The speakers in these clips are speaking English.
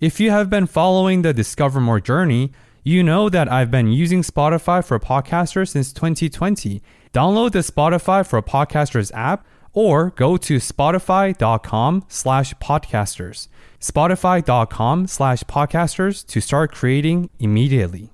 If you have been following the Discover More journey, you know that I've been using Spotify for Podcasters since 2020. Download the Spotify for Podcasters app or go to spotify.com/podcasters. Spotify.com/podcasters to start creating immediately.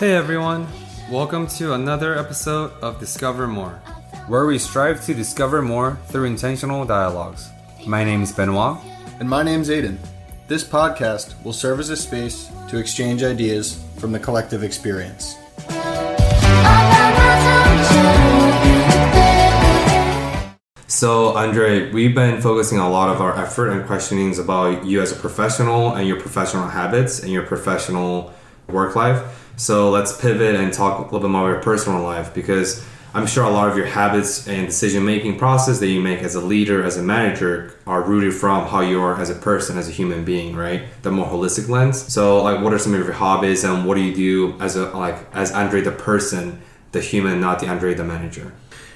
Hey everyone, welcome to another episode of Discover More, where we strive to discover more through intentional dialogues. My name is Benoit. And my name is Aiden. This podcast will serve as a space to exchange ideas from the collective experience. So, Andre, we've been focusing a lot of our effort and questionings about you as a professional and your professional habits and your professional work life. So let's pivot and talk a little bit more about your personal life, because I'm sure a lot of your habits and decision-making process that you make as a leader, as a manager, are rooted from how you are as a person, as a human being, right? The more holistic lens. So, like, what are some of your hobbies and what do you do as as Andre the person, the human, not the Andre the manager?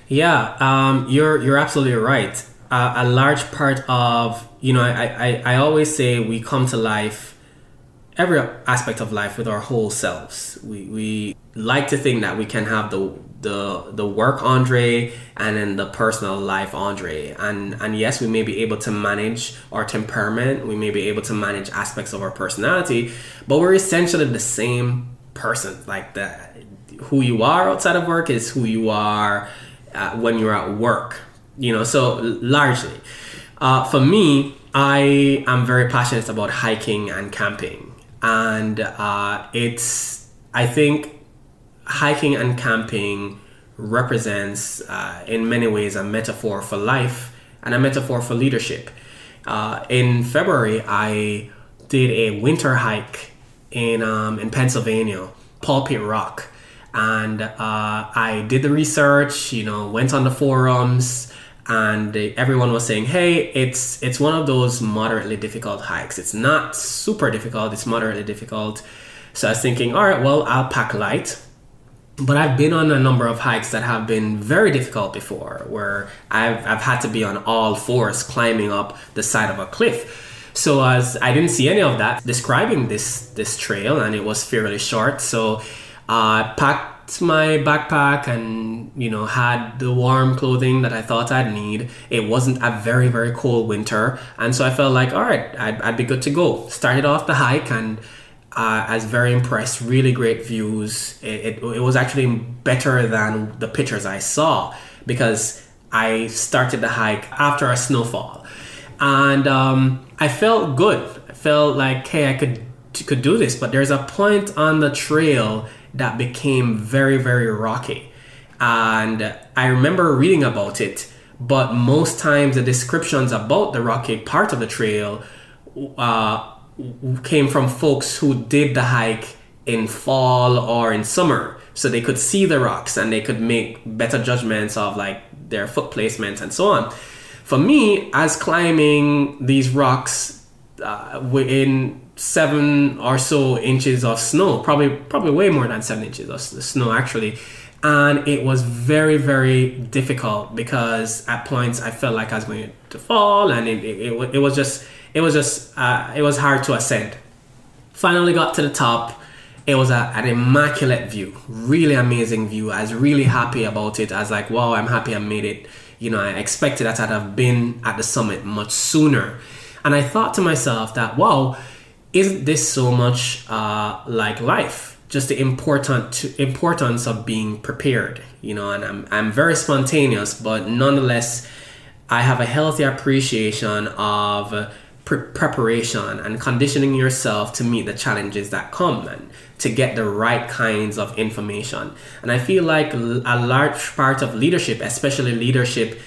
Yeah, you're absolutely right. A large part of, you know, I always say we come to life, every aspect of life, with our whole selves. We like to think that we can have the work Andre and then the personal life Andre. And yes, we may be able to manage our temperament. We may be able to manage aspects of our personality, but we're essentially the same person. Like, who you are outside of work is who you are when you're at work, you know, so largely. For me, I am very passionate about hiking and camping. And I think hiking and camping represents, in many ways, a metaphor for life and a metaphor for leadership. In February, I did a winter hike in Pennsylvania, Pulpit Rock. And I did the research, you know, went on the forums, and everyone was saying, hey, it's one of those moderately difficult hikes. It's not super difficult, it's moderately difficult. So I was thinking, all right, well, I'll pack light. But I've been on a number of hikes that have been very difficult before, where I've had to be on all fours climbing up the side of a cliff. So as I didn't see any of that describing this trail, and it was fairly short. So I packed my backpack and, you know, had the warm clothing that I thought I'd need. It wasn't a very, very cold winter, and so I felt like, all right, I'd be good to go. Started off the hike, and I was very impressed. Really great views. It was actually better than the pictures I saw, because I started the hike after a snowfall, and I felt good. I felt like, hey, I could do this. But there's a point on the trail that became very, very rocky. And I remember reading about it, but most times the descriptions about the rocky part of the trail came from folks who did the hike in fall or in summer. So they could see the rocks and they could make better judgments of, like, their foot placements and so on. For me, as climbing these rocks within 7 or so inches of snow, probably way more than 7 inches of snow actually, and it was very, very difficult, because at points I felt like I was going to fall, and it was hard to ascend. Finally got to the top. It was an immaculate view, really amazing view. I was really happy about it. I was like, wow, I'm happy I made it. You know, I expected that I'd have been at the summit much sooner. And I thought to myself that, wow, isn't this so much like life? Just the importance of being prepared, you know. And I'm very spontaneous, but nonetheless, I have a healthy appreciation of preparation and conditioning yourself to meet the challenges that come and to get the right kinds of information. And I feel like a large part of leadership, especially leadership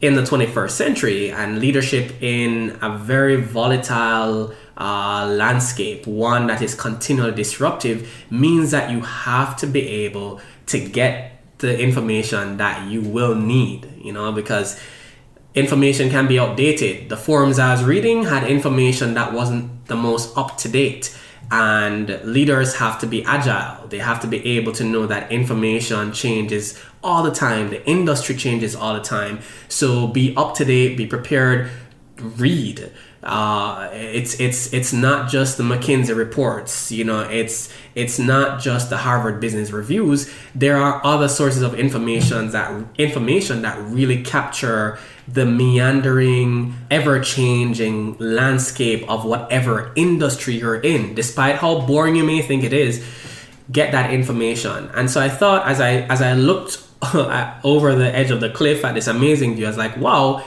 in the 21st century and leadership in a very volatile landscape, one that is continually disruptive, means that you have to be able to get the information that you will need, you know, because information can be outdated. The forums I was reading had information that wasn't the most up-to-date, and leaders have to be agile. They have to be able to know that information changes all the time. The industry changes all the time. So be up-to-date, be prepared, read. It's not just the McKinsey reports, you know, it's not just the Harvard Business Reviews. There are other sources of information that really capture the meandering, ever-changing landscape of whatever industry you're in. Despite how boring you may think it is, get that information. And so I thought, as I looked over the edge of the cliff at this amazing view, I was like, wow,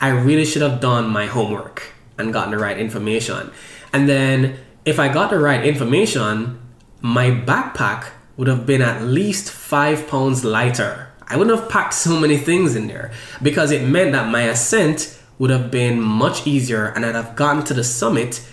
I really should have done my homework and gotten the right information. And then if I got the right information, my backpack would have been at least 5 pounds lighter. I wouldn't have packed so many things in there, because it meant that my ascent would have been much easier and I'd have gotten to the summit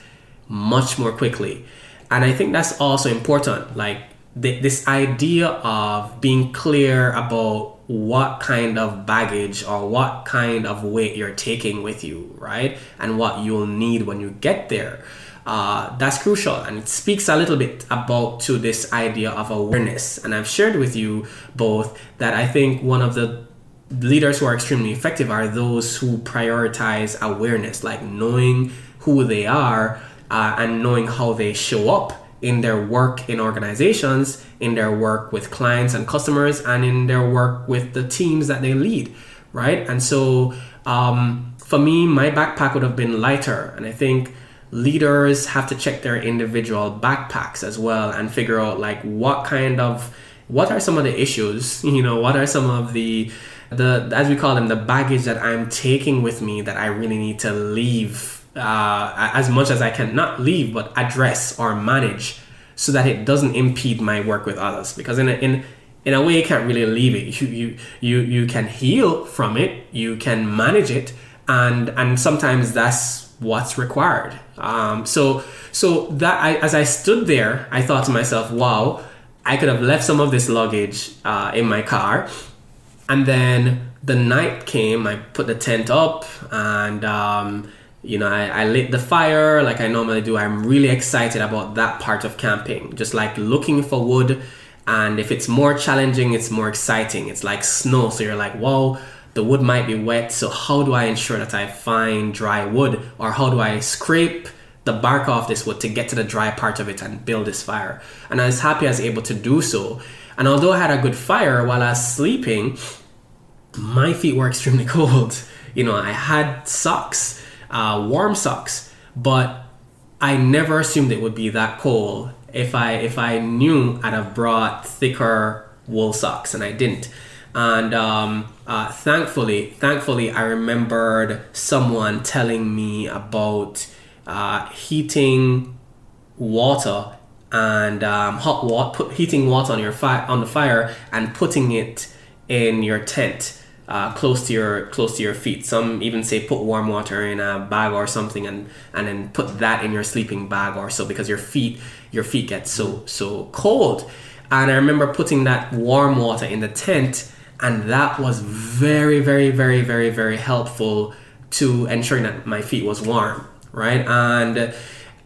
much more quickly. And I think that's also important, like this idea of being clear about what kind of baggage or what kind of weight you're taking with you, right? And what you'll need when you get there. That's crucial, and it speaks a little bit to this idea of awareness. And I've shared with you both that I think one of the leaders who are extremely effective are those who prioritize awareness, like knowing who they are and knowing how they show up in their work in organizations, in their work with clients and customers, and in their work with the teams that they lead, right? And so for me, my backpack would have been lighter, and I think leaders have to check their individual backpacks as well and figure out like what are some of the issues, you know, what are some of the as we call them, the baggage that I'm taking with me that I really need to leave as much as I can, not leave, but address or manage so that it doesn't impede my work with others. Because in a way, you can't really leave it. You can heal from it, you can manage it, and sometimes that's what's required. So that as I stood there, I thought to myself, wow, I could have left some of this luggage in my car. And then the night came, I put the tent up, and I lit the fire like I normally do. I'm really excited about that part of camping, just like looking for wood. And if it's more challenging, it's more exciting. It's like snow, so you're like, wow, the wood might be wet, so how do I ensure that I find dry wood? Or how do I scrape the bark off this wood to get to the dry part of it and build this fire? And I was happy I was able to do so. And although I had a good fire while I was sleeping, my feet were extremely cold. You know, I had socks, warm socks, but I never assumed it would be that cold. If I knew, I'd have brought thicker wool socks, and I didn't. And thankfully, I remembered someone telling me about heating water and hot water, heating water on your on the fire and putting it in your tent close to your feet. Some even say put warm water in a bag or something, and then put that in your sleeping bag or so, because your feet get so cold. And I remember putting that warm water in the tent. And that was very, very, very, very, very helpful to ensuring that my feet was warm, right? And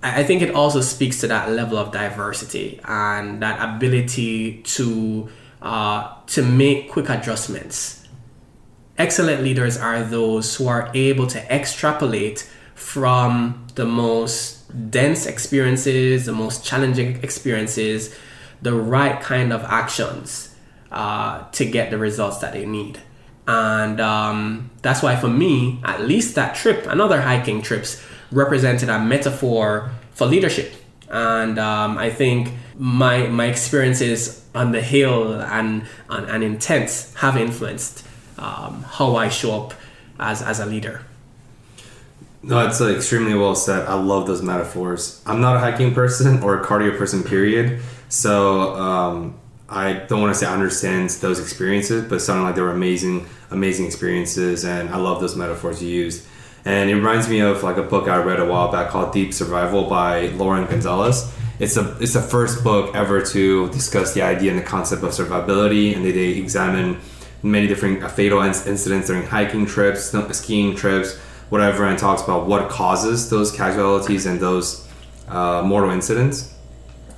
I think it also speaks to that level of diversity and that ability to make quick adjustments. Excellent leaders are those who are able to extrapolate from the most dense experiences, the most challenging experiences, the right kind of actions to get the results that they need. And that's why for me, at least that trip and other hiking trips represented a metaphor for leadership. And I think my experiences on the hill and in tents have influenced how I show up as a leader. No, it's extremely well said. I love those metaphors. I'm not a hiking person or a cardio person, period. So I don't want to say I understand those experiences, but it sounded like they were amazing, amazing experiences. And I love those metaphors you used. And it reminds me of like a book I read a while back called Deep Survival by Lauren Gonzalez. It's the first book ever to discuss the idea and the concept of survivability. And they examine many different fatal incidents during hiking trips, skiing trips, whatever, and talks about what causes those casualties and those mortal incidents.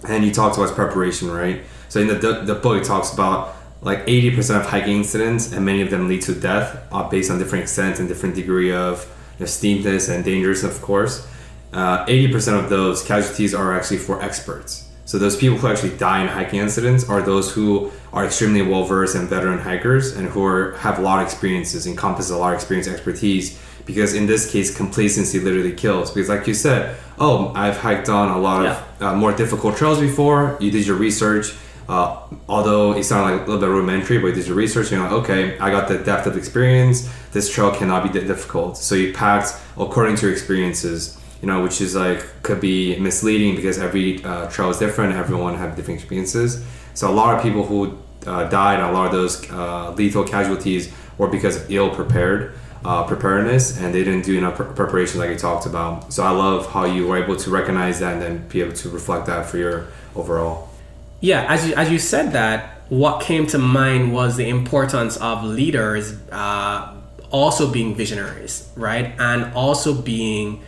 And he talks about preparation, right? So in the book, it talks about like 80% of hiking incidents, and many of them lead to death based on different extent and different degree of steepness and dangers, of course. 80% of those casualties are actually for experts. So those people who actually die in hiking incidents are those who are extremely well-versed and veteran hikers and who have a lot of experiences, encompass a lot of experience, expertise, because in this case, complacency literally kills. Because like you said, I've hiked on a lot of more difficult trails before. You did your research, although it sounded like a little bit rudimentary, but you did your research, and you're like, okay, I got the depth of experience. This trail cannot be that difficult. So you packed according to your experiences, which is could be misleading because every trail is different. Everyone have different experiences. So a lot of people who died, a lot of those lethal casualties were because of preparedness, and they didn't do enough preparation like you talked about. So I love how you were able to recognize that and then be able to reflect that for your overall. Yeah, as you said that, what came to mind was the importance of leaders also being visionaries, right? And also being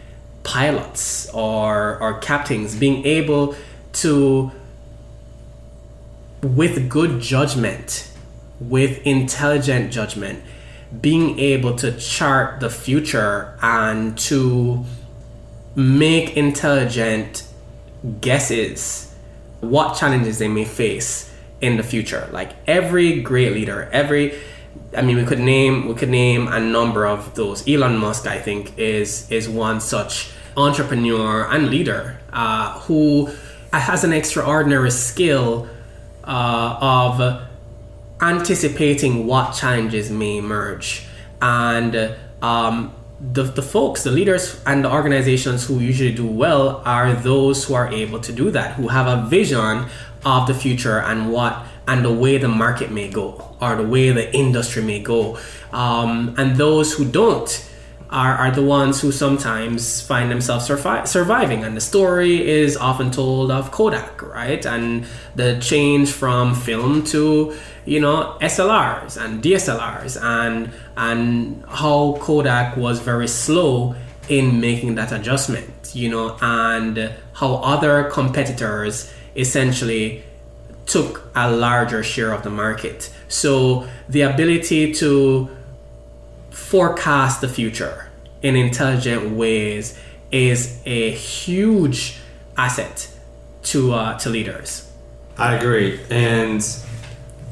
pilots or captains, being able to, with good judgment, with intelligent judgment, being able to chart the future and to make intelligent guesses what challenges they may face in the future. Like every great leader, we could name a number of those. Elon Musk, I think, is one such entrepreneur and leader who has an extraordinary skill of anticipating what challenges may emerge. And the folks, the leaders and the organizations who usually do well are those who are able to do that, who have a vision of the future and the way the market may go or the way the industry may go. And those who don't are the ones who sometimes find themselves surviving. And the story is often told of Kodak, right? And the change from film to SLRs and DSLRs and how Kodak was very slow in making that adjustment, and how other competitors essentially took a larger share of the market. So the ability to forecast the future in intelligent ways is a huge asset to leaders. I agree, and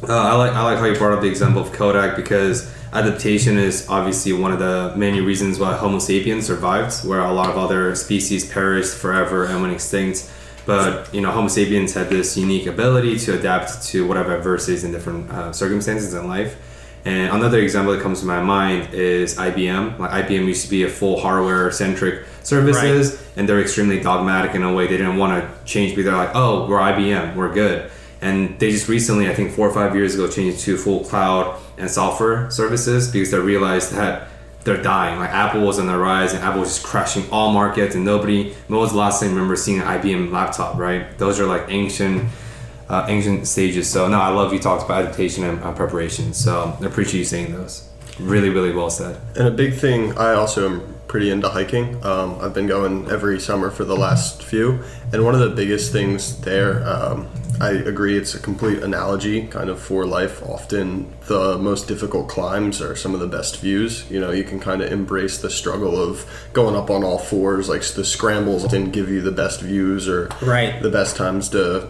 I like how you brought up the example of Kodak, because adaptation is obviously one of the many reasons why Homo sapiens survived, where a lot of other species perished forever and went extinct. But Homo sapiens had this unique ability to adapt to whatever adversities and different circumstances in life. And another example that comes to my mind is IBM. IBM used to be a full hardware-centric services, right? And they're extremely dogmatic in a way. They didn't want to change, but they're like, oh, we're IBM, we're good. And they just recently, I think 4 or 5 years ago, changed to full cloud and software services because they realized that they're dying. Apple was on the rise, and Apple was just crashing all markets, and no one's last thing I remember seeing an IBM laptop, right? Those are ancient stages. So no, I love you talked about adaptation and preparation. So I appreciate you saying those. Really, really well said. And a big thing, I also am pretty into hiking. I've been going every summer for the last few. And one of the biggest things there, I agree, it's a complete analogy kind of for life. Often the most difficult climbs are some of the best views. You can kind of embrace the struggle of going up on all fours. Like the scrambles didn't give you the best views or the best times to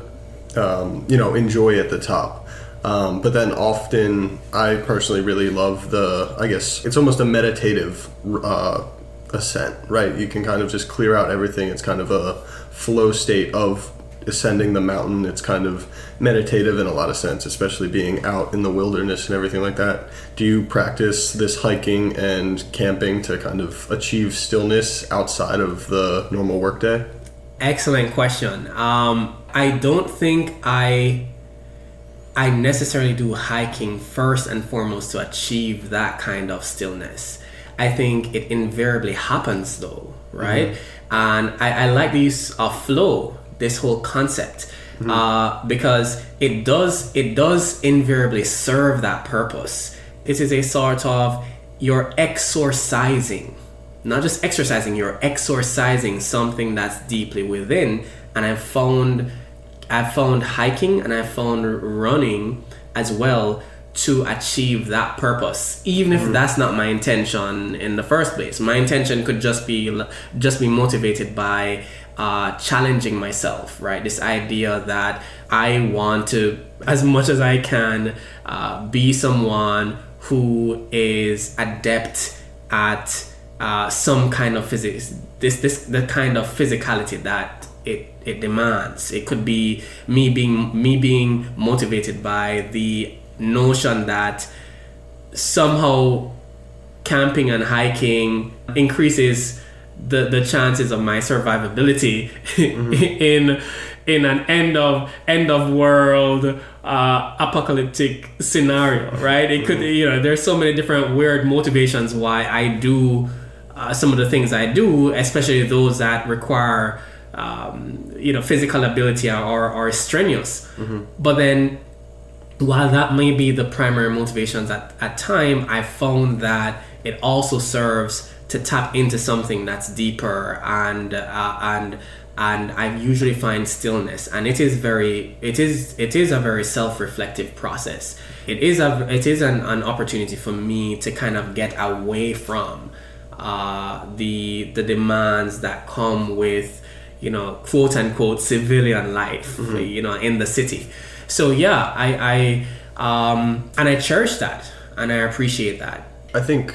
enjoy at the top. But then often, I personally really love it's almost a meditative ascent, right? You can kind of just clear out everything. It's kind of a flow state of ascending the mountain. It's kind of meditative in a lot of sense, especially being out in the wilderness and everything like that. Do you practice this hiking and camping to kind of achieve stillness outside of the normal workday? Excellent question. I don't think I necessarily do hiking first and foremost to achieve that kind of stillness. I think it invariably happens though, right? Mm-hmm. And I like the use of flow, this whole concept, mm-hmm. Because it does invariably serve that purpose. This is a sort of, you're exorcising, not just exercising, you're exorcising something that's deeply within. And I've found hiking and I've found running as well to achieve that purpose, even if that's not my intention in the first place. My intention could just be motivated by challenging myself, right? This idea that I want to, as much as I can, be someone who is adept at some kind of physics, the kind of physicality that it demands. It could be me being motivated by the notion that somehow camping and hiking increases the chances of my survivability in an end of world apocalyptic scenario, right? It could, there's so many different weird motivations why I do some of the things I do, especially those that require physical ability or strenuous. Mm-hmm. But then, while that may be the primary motivations at time, I found that it also serves to tap into something that's deeper, and I usually find stillness. And it is a very self-reflective process. It is an opportunity for me to kind of get away from the demands that come with, quote unquote civilian life, mm-hmm. In the city. So yeah, I cherish that and I appreciate that. I think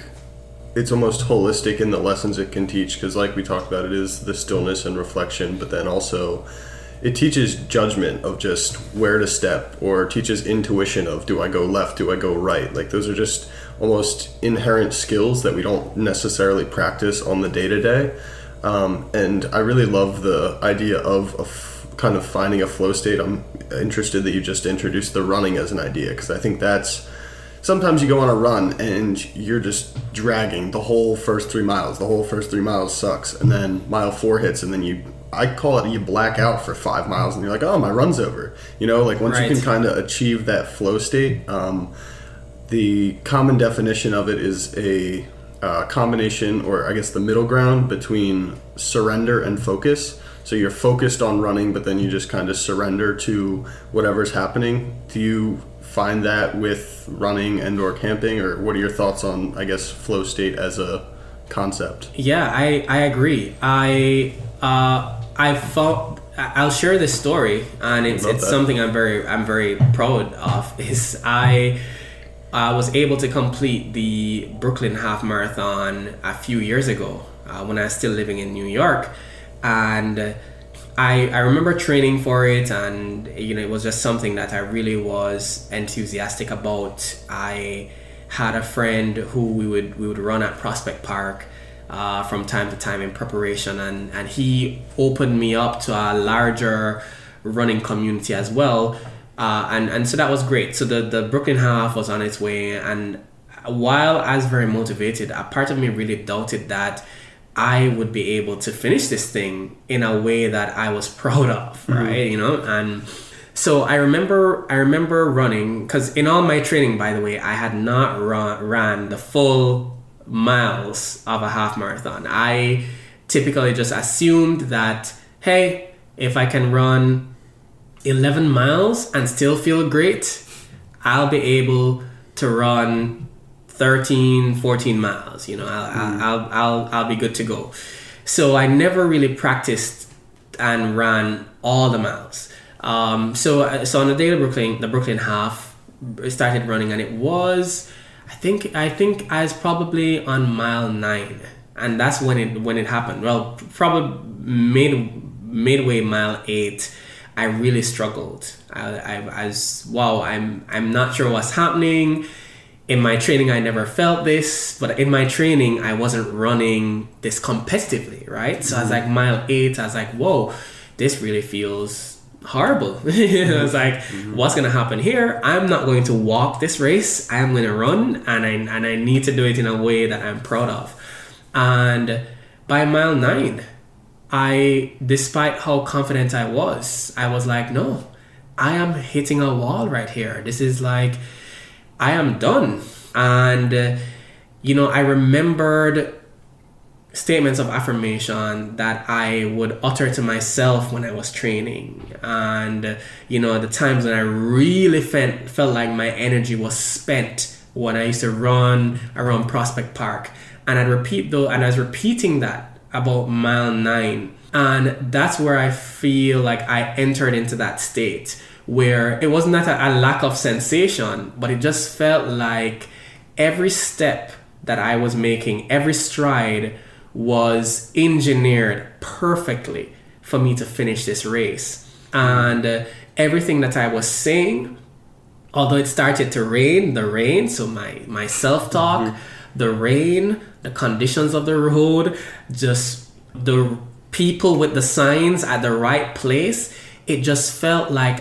it's almost holistic in the lessons it can teach, because like we talked about, it is the stillness and reflection, but then also it teaches judgment of just where to step, or teaches intuition of, do I go left, do I go right? Like those are just almost inherent skills that we don't necessarily practice on the day-to-day. And I really love the idea of kind of finding a flow state. I'm interested that you just introduced the running as an idea, because I think that's, sometimes you go on a run and you're just dragging the whole first 3 miles. The whole first 3 miles sucks, and then mile 4 hits, and then you black out for 5 miles, and you're like, oh, my run's over. Once right. You can kind of achieve that flow state. The common definition of it is a combination, or I guess the middle ground between surrender and focus. So you're focused on running, but then you just kind of surrender to whatever's happening. Do you find that with running and or camping, or what are your thoughts on, I guess, flow state as a concept? Yeah, I agree. I'll share this story, and it's something I'm very proud of. Is I was able to complete the Brooklyn Half Marathon a few years ago when I was still living in New York. And I remember training for it, and it was just something that I really was enthusiastic about. I had a friend who we would run at Prospect Park from time to time in preparation, and he opened me up to a larger running community as well, and so that was great. So the Brooklyn Half was on its way, and while I was very motivated, a part of me really doubted that I would be able to finish this thing in a way that I was proud of, right? Mm-hmm. And so I remember running, because in all my training, by the way, I had not ran the full miles of a half marathon. I typically just assumed that, hey, if I can run 11 miles and still feel great, I'll be able to run 13, 14 miles, I'll be good to go. So I never really practiced and ran all the miles. So on the day of the Brooklyn Half, I started running, and it was, I think I was probably on mile 9, and that's when it happened. Well, probably midway mile 8, I really struggled. I'm not sure what's happening. In my training, I never felt this, but in my training, I wasn't running this competitively, right? So I was like mile 8, I was like, whoa, this really feels horrible. I was like, what's going to happen here? I'm not going to walk this race. I'm going to run, and I need to do it in a way that I'm proud of. And by mile 9, despite how confident I was like, no, I am hitting a wall right here. This is like, I am done. And, I remembered statements of affirmation that I would utter to myself when I was training. And, the times when I really felt like my energy was spent when I used to run around Prospect Park. And I'd repeat those, and I was repeating that about mile 9. And that's where I feel like I entered into that state where it wasn't that a lack of sensation, but it just felt like every step that I was making, every stride was engineered perfectly for me to finish this race. And everything that I was saying, although it started to rain, so my self-talk, the rain, the conditions of the road, just the people with the signs at the right place. It just felt like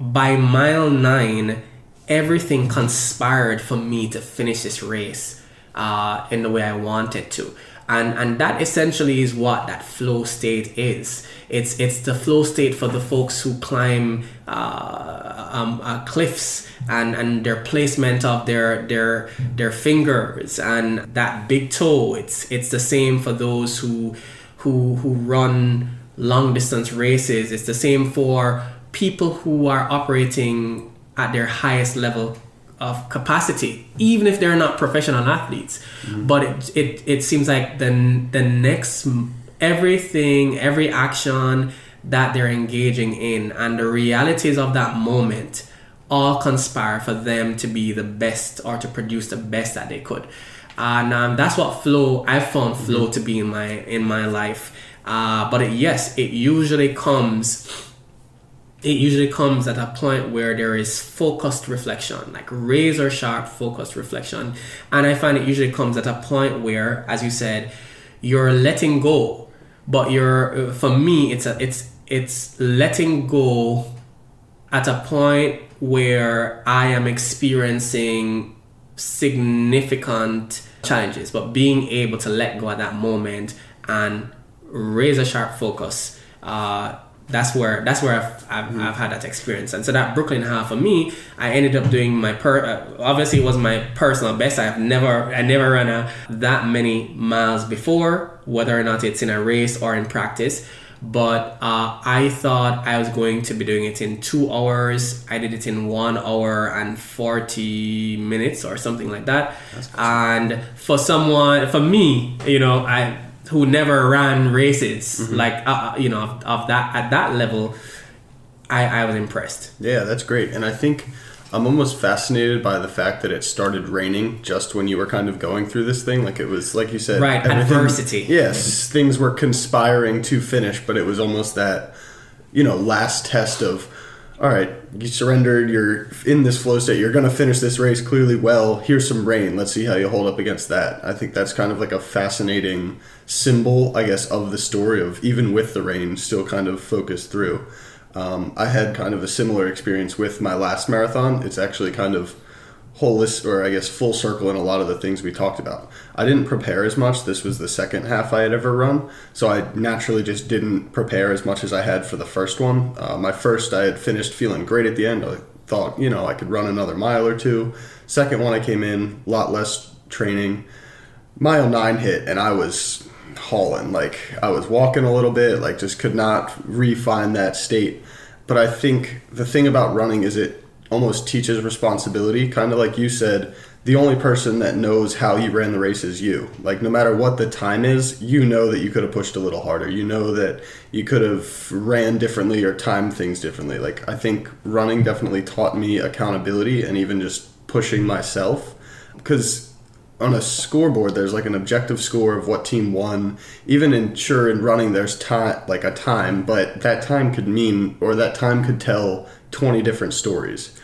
by mile 9, everything conspired for me to finish this race in the way I wanted to. And that essentially is what that flow state is. It's the flow state for the folks who climb cliffs and their placement of their fingers and that big toe. It's the same for those who run long distance races. It's the same for people who are operating at their highest level of capacity, even if they're not professional athletes. But it seems like the next every action that they're engaging in and the realities of that moment all conspire for them to be the best or to produce the best that they could. And that's what flow, I found flow to be in my life. But it usually comes at a point where there is focused reflection, like razor sharp focused reflection. And I find it usually comes at a point where, as you said, you're letting go, but for me, it's letting go at a point where I am experiencing significant challenges, but being able to let go at that moment and razor sharp focus, that's where I've had that experience. And so that Brooklyn Half for me, I ended up doing my obviously it was my personal best. I never ran that many miles before, whether or not it's in a race or in practice, but I thought I was going to be doing it in 2 hours. I did it in 1 hour and 40 minutes or something like that. And for me, I who never ran races, of that at that level, I was impressed. Yeah, that's great. And I think I'm almost fascinated by the fact that it started raining just when you were kind of going through this thing. Like it was, like you said, right, adversity. Yes, things were conspiring to finish, but it was almost that, last test of, all right, you surrendered, you're in this flow state, you're going to finish this race clearly well, here's some rain, let's see how you hold up against that. I think that's kind of like a fascinating symbol, I guess, of the story of even with the rain, still kind of focused through. I had kind of a similar experience with my last marathon. It's actually kind of full circle in a lot of the things we talked about. I didn't prepare as much. This was the second half I had ever run, so I naturally just didn't prepare as much as I had for the first one. My first, I had finished feeling great at the end. I thought, I could run another mile or two. Second one, I came in, a lot less training. Mile 9 hit, and I was hauling. Like, I was walking a little bit, like, just could not refine that state. But I think the thing about running is it almost teaches responsibility. Kind of like you said, the only person that knows how you ran the race is you. Like, no matter what the time is, that you could have pushed a little harder. That you could have ran differently or timed things differently. Like, I think running definitely taught me accountability and even just pushing myself. Because on a scoreboard, there's like an objective score of what team won. Even in running, there's a time, but that time could mean, or that time could tell 20 different stories.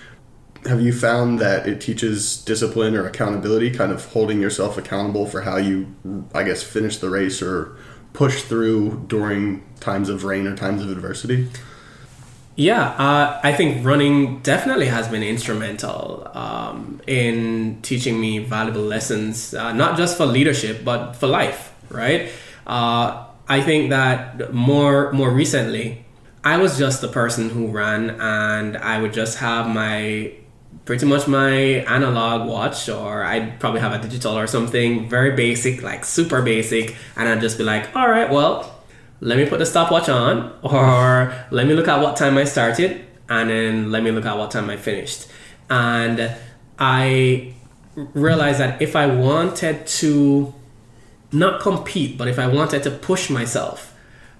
Have you found that it teaches discipline or accountability, kind of holding yourself accountable for how you, I guess, finish the race or push through during times of rain or times of adversity? Yeah, I think running definitely has been instrumental in teaching me valuable lessons, not just for leadership, but for life, right? I think that more recently, I was just the person who ran, and I would just have my analog watch, or I'd probably have a digital or something very basic, like super basic. And I'd just be like, all right, well, let me put the stopwatch on, or let me look at what time I started, and then let me look at what time I finished. And I realized that if I wanted to not compete, but if I wanted to push myself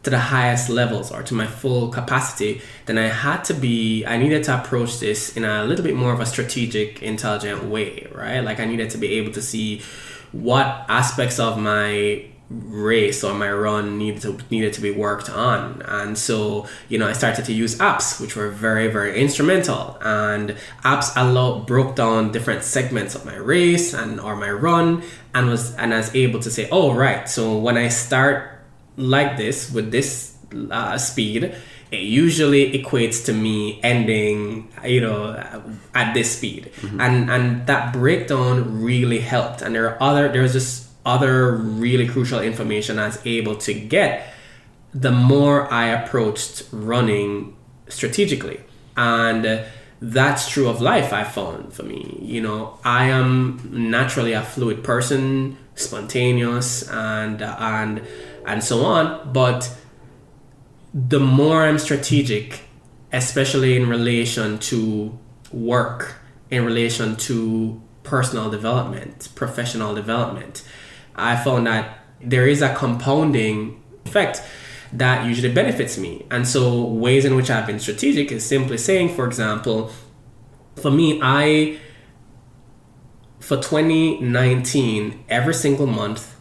to the highest levels or to my full capacity, then I needed to approach this in a little bit more of a strategic, intelligent way, right? Like I needed to be able to see what aspects of my race or my run needed to be worked on. And so, I started to use apps, which were very, very instrumental. And apps broke down different segments of my race or my run, and I was able to say, oh, right, so when I start like this, with this speed, it usually equates to me ending, at this speed. Mm-hmm. And that breakdown really helped. And there's just other really crucial information I was able to get the more I approached running strategically. And that's true of life, I found, for me. I am naturally a fluid person, spontaneous, and so on, but the more I'm strategic, especially in relation to work, in relation to personal development, professional development, I found that there is a compounding effect that usually benefits me. And so ways in which I've been strategic is simply saying, for example, for me, for 2019, every single month,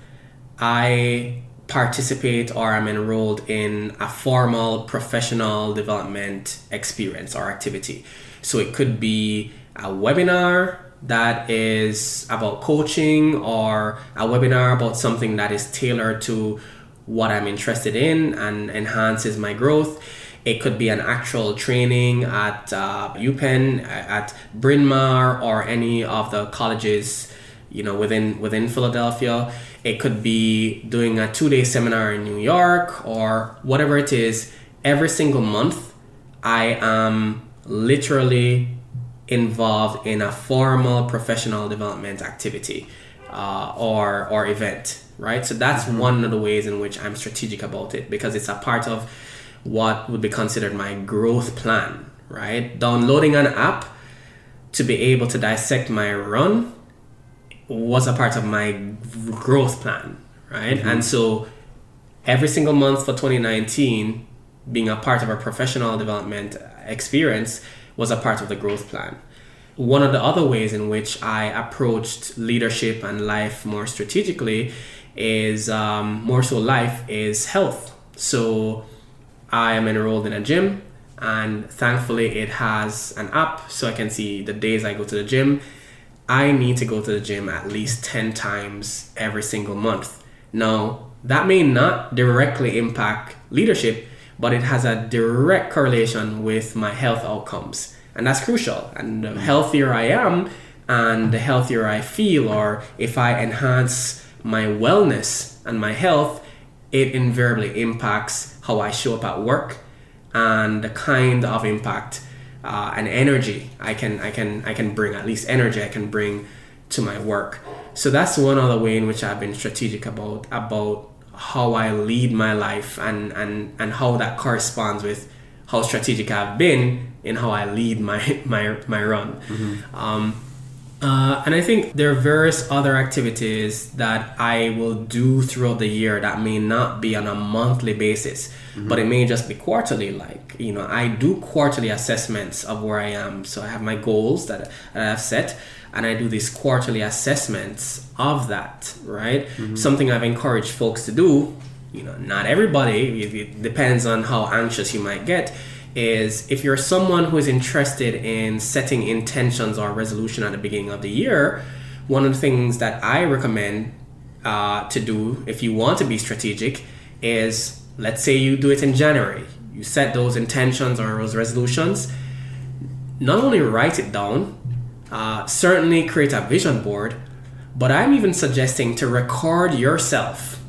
I participate or I'm enrolled in a formal professional development experience or activity. So it could be a webinar that is about coaching, or a webinar about something that is tailored to what I'm interested in and enhances my growth. It could be an actual training at UPenn, at Bryn Mawr, or any of the colleges within Philadelphia. It could be doing a 2-day seminar in New York, or whatever it is. Every single month, I am literally involved in a formal professional development activity or event, right? So that's one of the ways in which I'm strategic about it, because it's a part of what would be considered my growth plan, right? Downloading an app to be able to dissect my run was a part of my growth plan, right? Mm-hmm. And so every single month for 2019, being a part of a professional development experience was a part of the growth plan. One of the other ways in which I approached leadership and life more strategically is more so life is health. So I am enrolled in a gym, and thankfully it has an app, so I can see the days I go to the gym. I need to go to the gym at least 10 times every single month. Now, that may not directly impact leadership, but it has a direct correlation with my health outcomes. And that's crucial. And the healthier I am and the healthier I feel, or if I enhance my wellness and my health, it invariably impacts how I show up at work and the kind of impact and energy I can bring, at least energy I can bring to my work. So that's one other way in which I've been strategic about how I lead my life and how that corresponds with how strategic I've been in how I lead my run. Mm-hmm. And I think there are various other activities that I will do throughout the year that may not be on a monthly basis, mm-hmm. but it may just be quarterly. I do quarterly assessments of where I am. So I have my goals that I've set. and I do these quarterly assessments of that, right? Mm-hmm. Something I've encouraged folks to do, you know, not everybody, it depends on how anxious you might get, is if you're someone who is interested in setting intentions or resolution at the beginning of the year, one of the things that I recommend to do if you want to be strategic is, let's say you do it in January, you set those intentions or those resolutions, not only write it down, certainly create a vision board, but I'm even suggesting to record yourself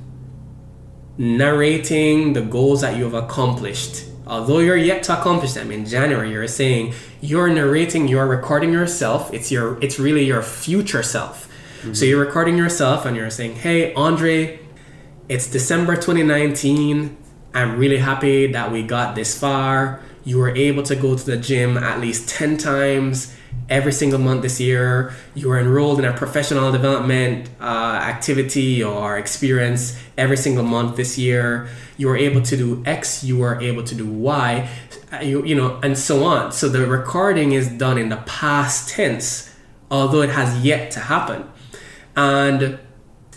narrating the goals that you have accomplished. Although you're yet to accomplish them in January, you're saying you're narrating, you're recording yourself. It's really your future self. Mm-hmm. So you're recording yourself and you're saying, hey, Andre, it's December 2019. I'm really happy that we got this far. You were able to go to the gym at least 10 times every single month this year. You were enrolled in a professional development activity or experience every single month this year. You were able to do X, you were able to do Y, you know, and so on. So the recording is done in the past tense, although it has yet to happen. And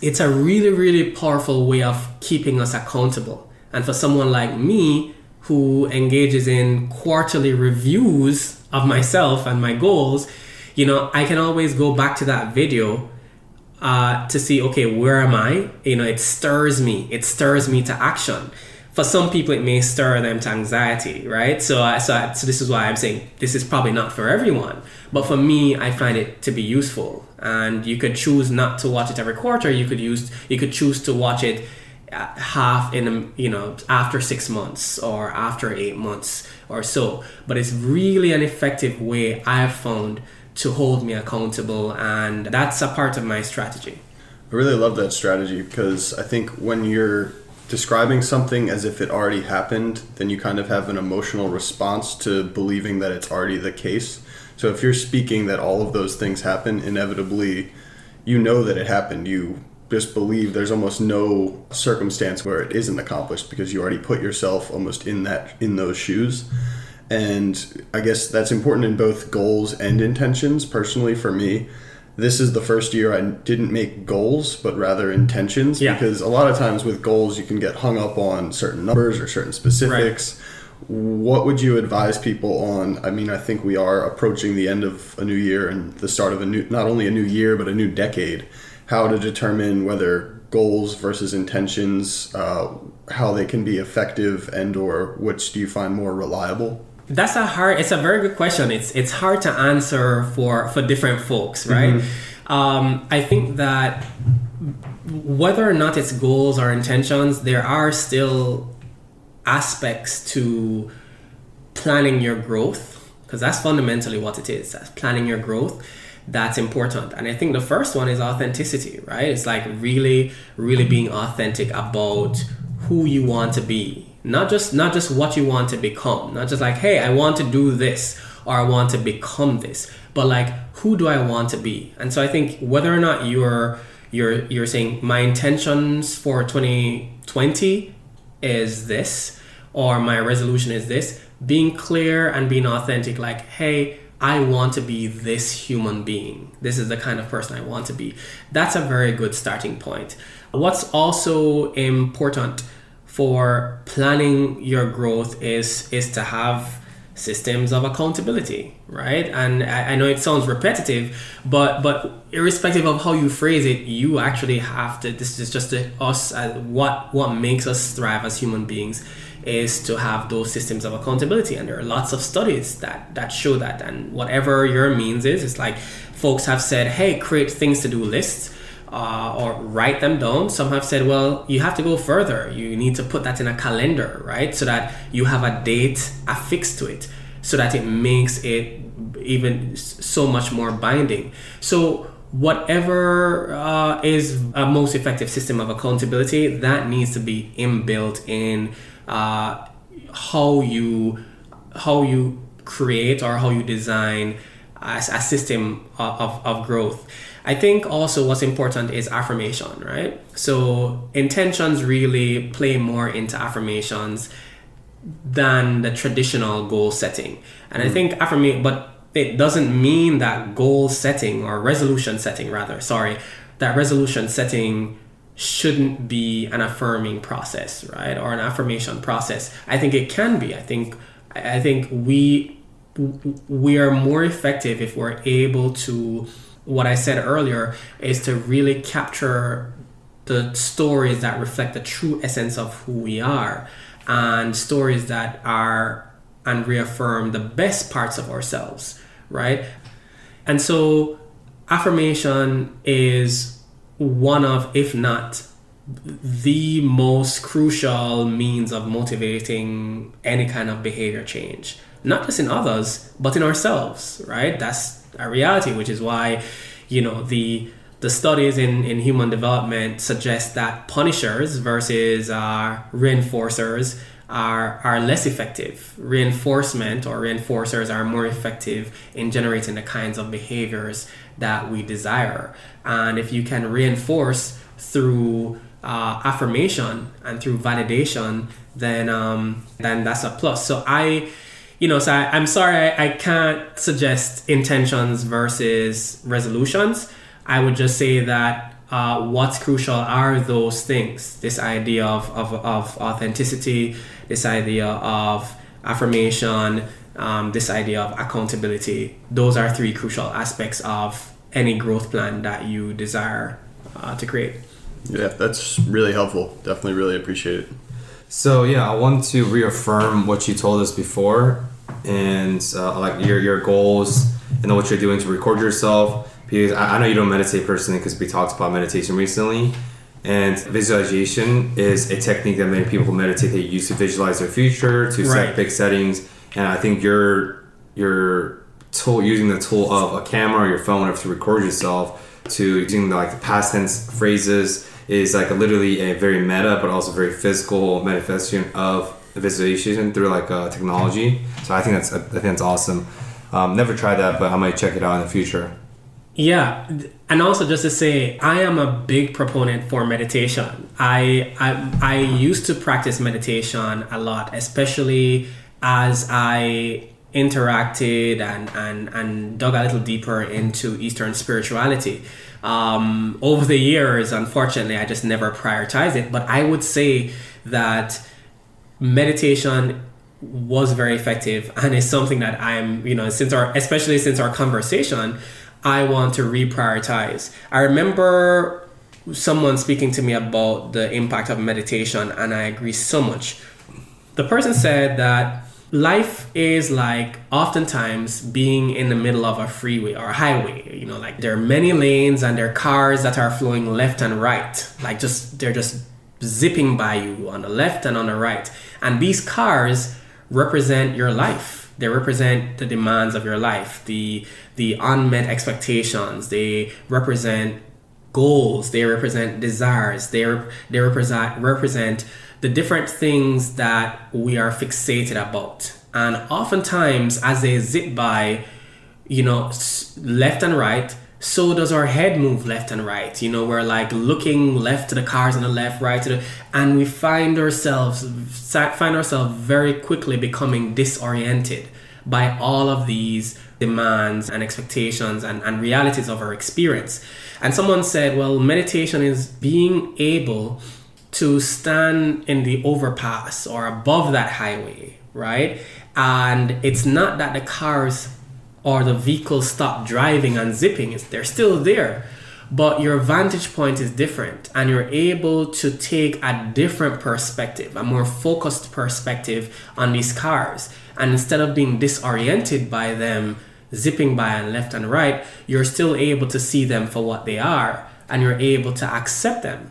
it's a really, really powerful way of keeping us accountable. And for someone like me, who engages in quarterly reviews of myself and my goals, you know, I can always go back to that video to see, okay, where am I? You know, it stirs me to action. For some people, it may stir them to anxiety, right? So this is why I'm saying this is probably not for everyone, but for me, I find it to be useful. And you could choose not to watch it every quarter. You could choose to watch it half in, you know, after 6 months or after 8 months or so, but it's really an effective way I've found to hold me accountable, and that's a part of my strategy. I really love that strategy, because I think when you're describing something as if it already happened, then you kind of have an emotional response to believing that it's already the case. So if you're speaking that all of those things happen, inevitably you know that it happened. You just believe there's almost no circumstance where it isn't accomplished, because you already put yourself almost in those shoes. And I guess that's important in both goals and intentions. Personally, for me, this is the first year I didn't make goals, but rather intentions. Yeah. Because a lot of times with goals, you can get hung up on certain numbers or certain specifics. Right. What would you advise people on? I mean, I think we are approaching the end of a new year and the start of not only a new year, but a new decade. How to determine whether goals versus intentions, how they can be effective, and or which do you find more reliable? That's it's a very good question. It's hard to answer for different folks, right? Mm-hmm. I think that whether or not it's goals or intentions, there are still aspects to planning your growth, because that's fundamentally what it is, that's planning your growth. That's important. And I think the first one is authenticity, right? It's like really, really being authentic about who you want to be, not just what you want to become, not just like, hey, I want to do this or I want to become this, but like, who do I want to be? And so I think whether or not you're saying my intentions for 2020 is this, or my resolution is this, being clear and being authentic, like, hey, I want to be this human being. This is the kind of person I want to be. That's a very good starting point. What's also important for planning your growth is to have systems of accountability, right? And I know it sounds repetitive, but irrespective of how you phrase it, you actually have to, this is just us, what makes us thrive as human beings is to have those systems of accountability. And there are lots of studies that show that. And whatever your means is, it's like folks have said, hey, create things to do lists or write them down. Some have said, well, you have to go further. You need to put that in a calendar, right? So that you have a date affixed to it, so that it makes it even so much more binding. So whatever is a most effective system of accountability, that needs to be inbuilt in how you create or how you design a system of growth. I think also what's important is affirmation, right? So intentions really play more into affirmations than the traditional goal setting. And I think affirmation, but it doesn't mean that goal setting or resolution setting that resolution setting shouldn't be an affirming process, right? Or an affirmation process. I think it can be. I think we are more effective if we're able to, what I said earlier, is to really capture the stories that reflect the true essence of who we are, and stories that are and reaffirm the best parts of ourselves, right? And so affirmation is one of, if not the most crucial means of motivating any kind of behavior change, not just in others, but in ourselves, right? That's a reality, which is why, you know, the studies in human development suggest that punishers versus reinforcers are less effective. Reinforcement or reinforcers are more effective in generating the kinds of behaviors that we desire. And if you can reinforce through affirmation and through validation, then that's a plus. I'm sorry I can't suggest intentions versus resolutions. I would just say that what's crucial are those things. This idea of authenticity, this idea of affirmation, this idea of accountability. Those are three crucial aspects of any growth plan that you desire to create. Yeah, that's really helpful. Definitely really appreciate it. So yeah, I want to reaffirm what you told us before, and like your goals and what you're doing to record yourself. Because I know you don't meditate personally, because we talked about meditation recently, and visualization is a technique that many people who meditate, they use to visualize their future, to set big settings. And I think your tool, using the tool of a camera or your phone to record yourself, to using the past tense phrases, is literally a very meta but also very physical manifestation of visualization through technology. So I think that's awesome. Never tried that, but I might check it out in the future. Yeah, and also just to say, I am a big proponent for meditation. I used to practice meditation a lot, especially as I interacted and dug a little deeper into Eastern spirituality. Over the years, unfortunately, I just never prioritized it, but I would say that meditation was very effective, and is something that I'm, especially since our conversation, I want to reprioritize. I remember someone speaking to me about the impact of meditation, and I agree so much. The person said that life is oftentimes being in the middle of a freeway or a highway. There are many lanes and there are cars that are flowing left and right. They're just zipping by you on the left and on the right. And these cars represent your life. They represent the demands of your life, the unmet expectations. They represent goals. They represent desires. They represent the different things that we are fixated about. And oftentimes, as they zip by, left and right, so does our head move left and right. We're looking left to the cars on the left, right to the, and we find ourselves very quickly becoming disoriented by all of these demands and expectations and realities of our experience. And someone said, well, meditation is being able to stand in the overpass or above that highway, right? And it's not that the cars or the vehicle stop driving and zipping. They're still there, but your vantage point is different, and you're able to take a different perspective, a more focused perspective on these cars. And instead of being disoriented by them zipping by and left and right, you're still able to see them for what they are, and you're able to accept them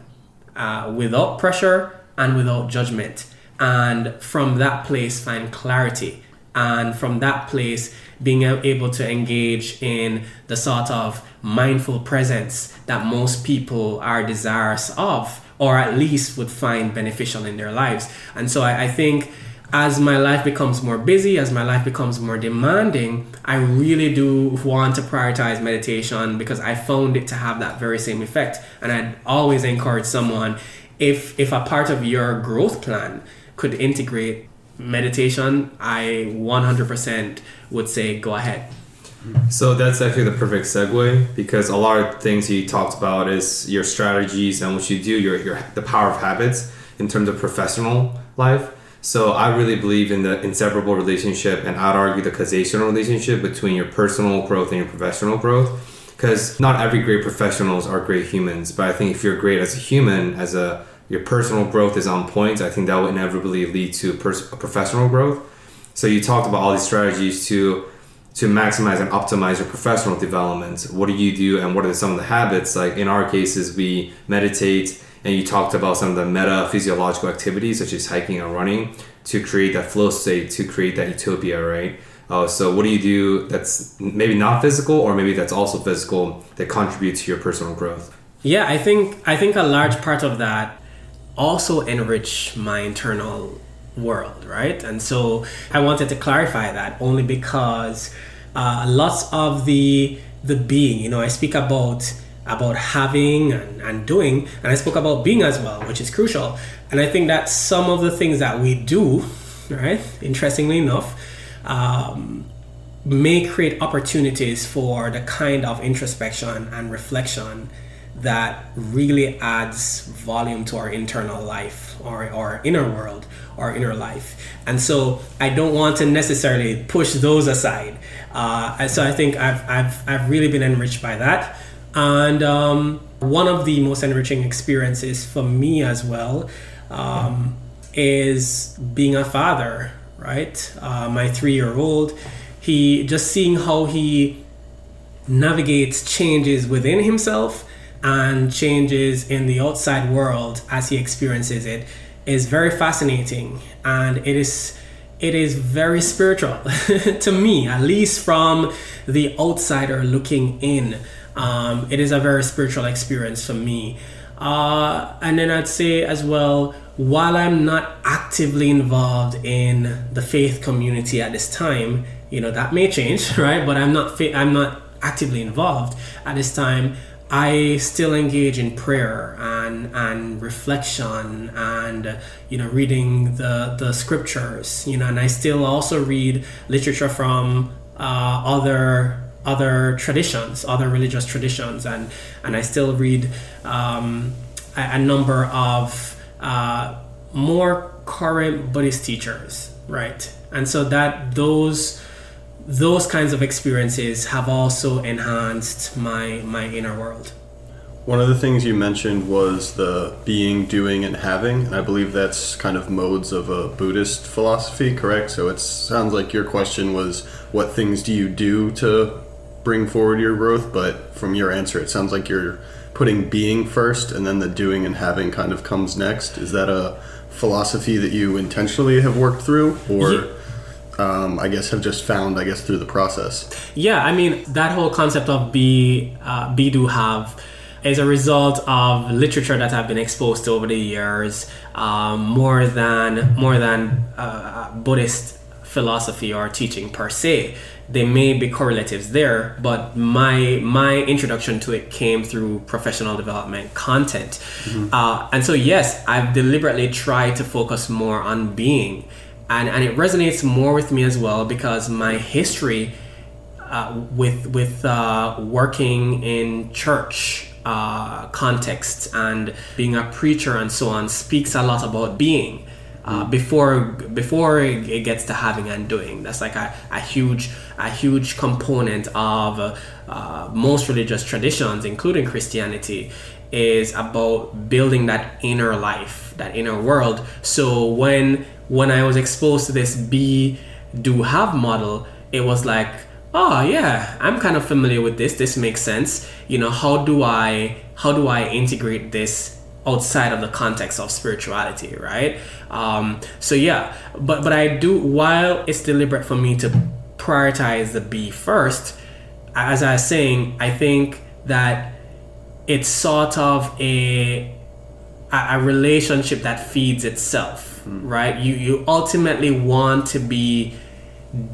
without pressure and without judgment. And from that place, find clarity. And from that place, being able to engage in the sort of mindful presence that most people are desirous of, or at least would find beneficial in their lives. And so I think as my life becomes more busy, as my life becomes more demanding, I really do want to prioritize meditation, because I found it to have that very same effect. And I'd always encourage someone, if a part of your growth plan could integrate meditation, I 100% would say go ahead. So that's actually the perfect segue, because a lot of things you talked about is your strategies and what you do, the power of habits in terms of professional life. So I really believe in the inseparable relationship, and I'd argue the causational relationship between your personal growth and your professional growth. Because not every great professionals are great humans, but I think if you're great as a human, your personal growth is on point, I think that will inevitably lead to professional growth. So you talked about all these strategies to maximize and optimize your professional development. What do you do, and what are some of the habits? Like in our cases, we meditate, and you talked about some of the meta physiological activities such as hiking and running to create that flow state, to create that utopia, right? So what do you do that's maybe not physical, or maybe that's also physical, that contributes to your personal growth? Yeah, I think a large part of that also enrich my internal world, right? And so I wanted to clarify that only because lots of the being, you know, I speak about having and doing, and I spoke about being as well, which is crucial. And I think that some of the things that we do, right, interestingly enough, may create opportunities for the kind of introspection and reflection that really adds volume to our internal life, or our inner world, our inner life. And so I don't want to necessarily push those aside. And so I think I've really been enriched by that. And one of the most enriching experiences for me as well is being a father, right? My 3-year-old, he just seeing how he navigates changes within himself and changes in the outside world as he experiences it is very fascinating, and it is very spiritual to me, at least from the outsider looking in. It is a very spiritual experience for me. And then I'd say as well, while I'm not actively involved in the faith community at this time, you know, that may change, right? But I'm not actively involved at this time. I still engage in prayer and reflection, and, you know, reading the scriptures, you know, and I still also read literature from other traditions, other religious traditions, and I still read a number of more current Buddhist teachers, right? And so that those kinds of experiences have also enhanced my inner world. One of the things you mentioned was the being, doing, and having, and I believe that's kind of modes of a Buddhist philosophy, correct? So it sounds like your question was, what things do you do to bring forward your growth? But from your answer, it sounds like you're putting being first, and then the doing and having kind of comes next. Is that a philosophy that you intentionally have worked through, or... Yeah. I guess have just found, I guess, through the process? Yeah, I mean, that whole concept of be, do, have is a result of literature that I've been exposed to over the years, more than Buddhist philosophy or teaching per se. There may be correlatives there, but my introduction to it came through professional development content. Mm-hmm. And so, yes, I've deliberately tried to focus more on being. And it resonates more with me as well, because my history with working in church context and being a preacher and so on speaks a lot about being before it gets to having and doing. That's like a huge component of most religious traditions, including Christianity, is about building that inner life, that inner world. So when I was exposed to this be, do, have model, it was like, oh yeah, I'm kind of familiar with this. This makes sense. You know, how do I integrate this outside of the context of spirituality, right? So yeah, but I do, while it's deliberate for me to prioritize the be first, as I was saying, I think that it's sort of a relationship that feeds itself. Right? You ultimately want to be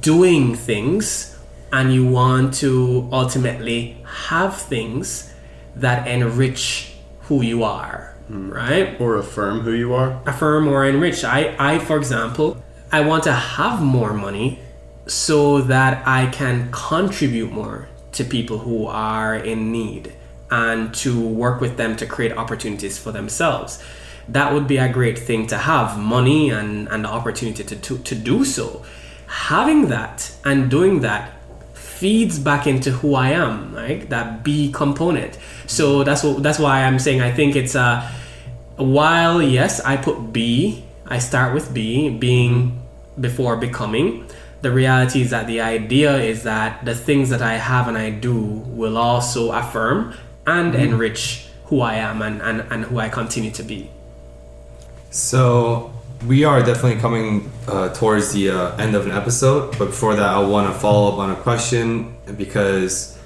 doing things, and you want to ultimately have things that enrich who you are, right? Or affirm who you are. Affirm or enrich. I, for example, I want to have more money so that I can contribute more to people who are in need and to work with them to create opportunities for themselves. That would be a great thing to have, money and the opportunity to do so. Having that and doing that feeds back into who I am, right? That B component. So that's why I'm saying I think it's while yes, I put B, I start with B, being before becoming. The reality is that the idea is that the things that I have and I do will also affirm and enrich who I am and who I continue to be. So we are definitely coming towards the end of an episode, but before that I want to follow up on a question, because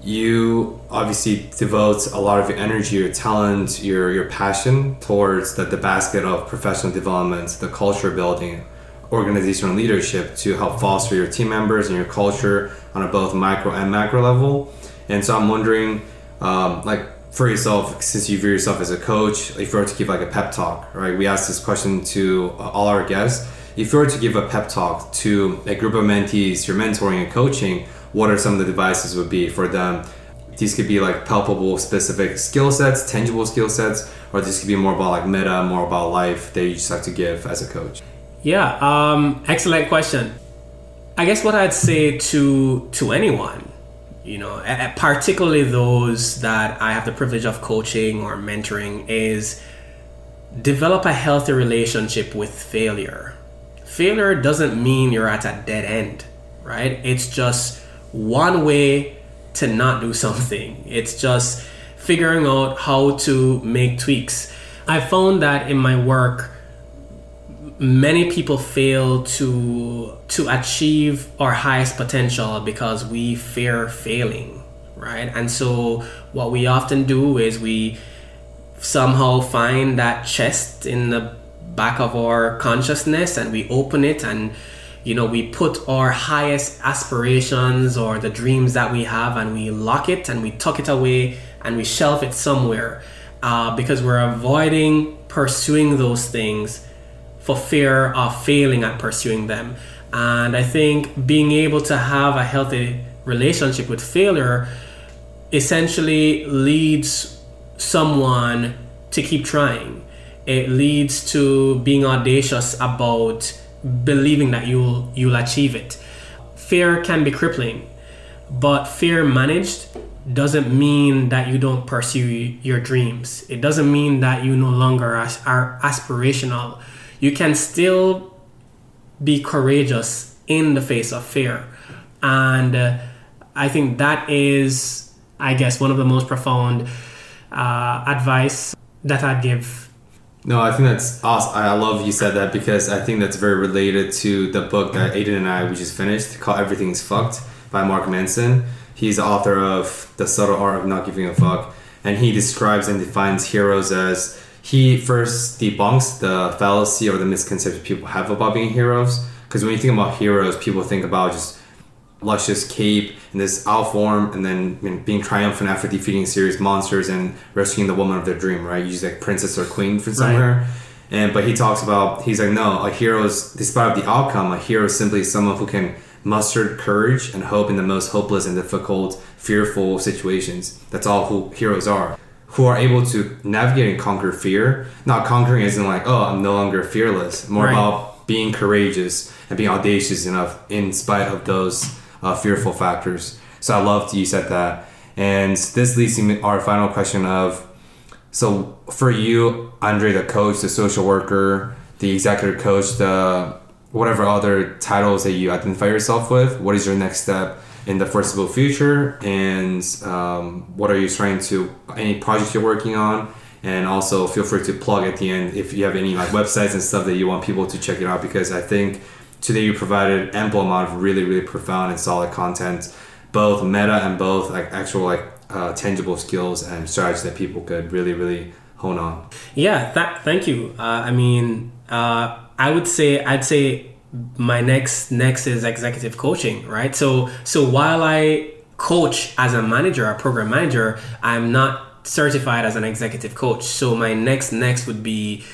you obviously devote a lot of your energy, your talent, your passion towards the basket of professional development, the culture building, organizational leadership, to help foster your team members and your culture on a both micro and macro level. And so I'm wondering, for yourself, since you view yourself as a coach, if you were to give a pep talk, right? We asked this question to all our guests. If you were to give a pep talk to a group of mentees you're mentoring and coaching, what are some of the advices would be for them? These could be palpable, specific skill sets, tangible skill sets, or this could be more about meta, more about life that you just have to give as a coach. Yeah, excellent question. I guess what I'd say to anyone, particularly those that I have the privilege of coaching or mentoring, is develop a healthy relationship with failure. Failure doesn't mean you're at a dead end, right? It's just one way to not do something. It's just figuring out how to make tweaks. I found that in my work, many people fail to achieve our highest potential because we fear failing, right? And so what we often do is we somehow find that chest in the back of our consciousness and we open it and, we put our highest aspirations or the dreams that we have and we lock it and we tuck it away and we shelf it somewhere because we're avoiding pursuing those things for fear of failing at pursuing them. And I think being able to have a healthy relationship with failure essentially leads someone to keep trying. It leads to being audacious about believing that you'll achieve it. Fear can be crippling, but fear managed doesn't mean that you don't pursue your dreams. It doesn't mean that you no longer are aspirational. You can still be courageous in the face of fear. And I think that is, I guess, one of the most profound advice that I'd give. No, I think that's awesome. I love you said that, because I think that's very related to the book that Aiden and I, we just finished, called Everything is Fucked by Mark Manson. He's the author of The Subtle Art of Not Giving a Fuck. And he describes and defines heroes as... He first debunks the fallacy or the misconception people have about being heroes. Because when you think about heroes, people think about just luscious cape and this owl form, and then being triumphant after defeating serious monsters and rescuing the woman of their dream, right? You just princess or queen from somewhere. Right. But he talks about, he's no, a hero is, despite the outcome, a hero is simply someone who can muster courage and hope in the most hopeless and difficult, fearful situations. That's all who heroes are. Who are able to navigate and conquer fear. Not conquering isn't I'm no longer fearless. More right. About being courageous and being audacious enough in spite of those fearful factors. So I loved you said that. And this leads to our final question of, so for you, Andre, the coach, the social worker, the executive coach, the whatever other titles that you identify yourself with, what is your next step in the foreseeable future, and what are you trying to, any projects you're working on? And also feel free to plug at the end if you have any websites and stuff that you want people to check it out, because I think today you provided ample amount of really, really profound and solid content, both meta and both actual tangible skills and strategies that people could really, really hone on. Yeah, thank you. I'd say my next is executive coaching, right? So while I coach as a manager, a program manager, I'm not certified as an executive coach. So my next would be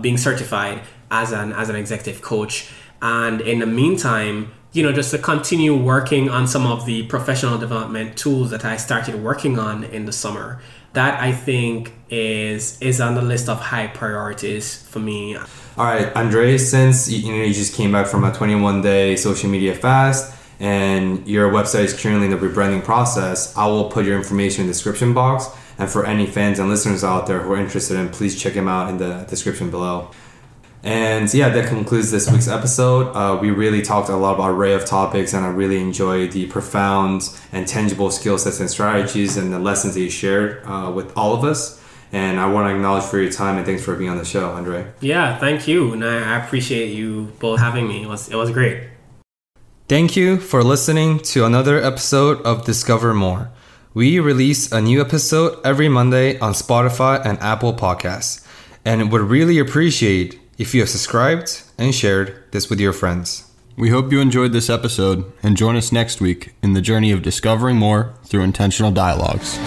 being certified as an executive coach. And in the meantime, you know, just to continue working on some of the professional development tools that I started working on in the summer. That, I think, is on the list of high priorities for me. All right, Andre, since you just came back from a 21-day social media fast and your website is currently in the rebranding process, I will put your information in the description box. And for any fans and listeners out there who are interested in, please check him out in the description below. And yeah, that concludes this week's episode. We really talked a lot about an array of topics, and I really enjoyed the profound and tangible skill sets and strategies and the lessons that you shared with all of us. And I want to acknowledge for your time, and thanks for being on the show, Andre. Yeah, thank you. And I appreciate you both having me. It was great. Thank you for listening to another episode of Discover More. We release a new episode every Monday on Spotify and Apple Podcasts, and would really appreciate if you have subscribed and shared this with your friends. We hope you enjoyed this episode and join us next week in the journey of discovering more through intentional dialogues.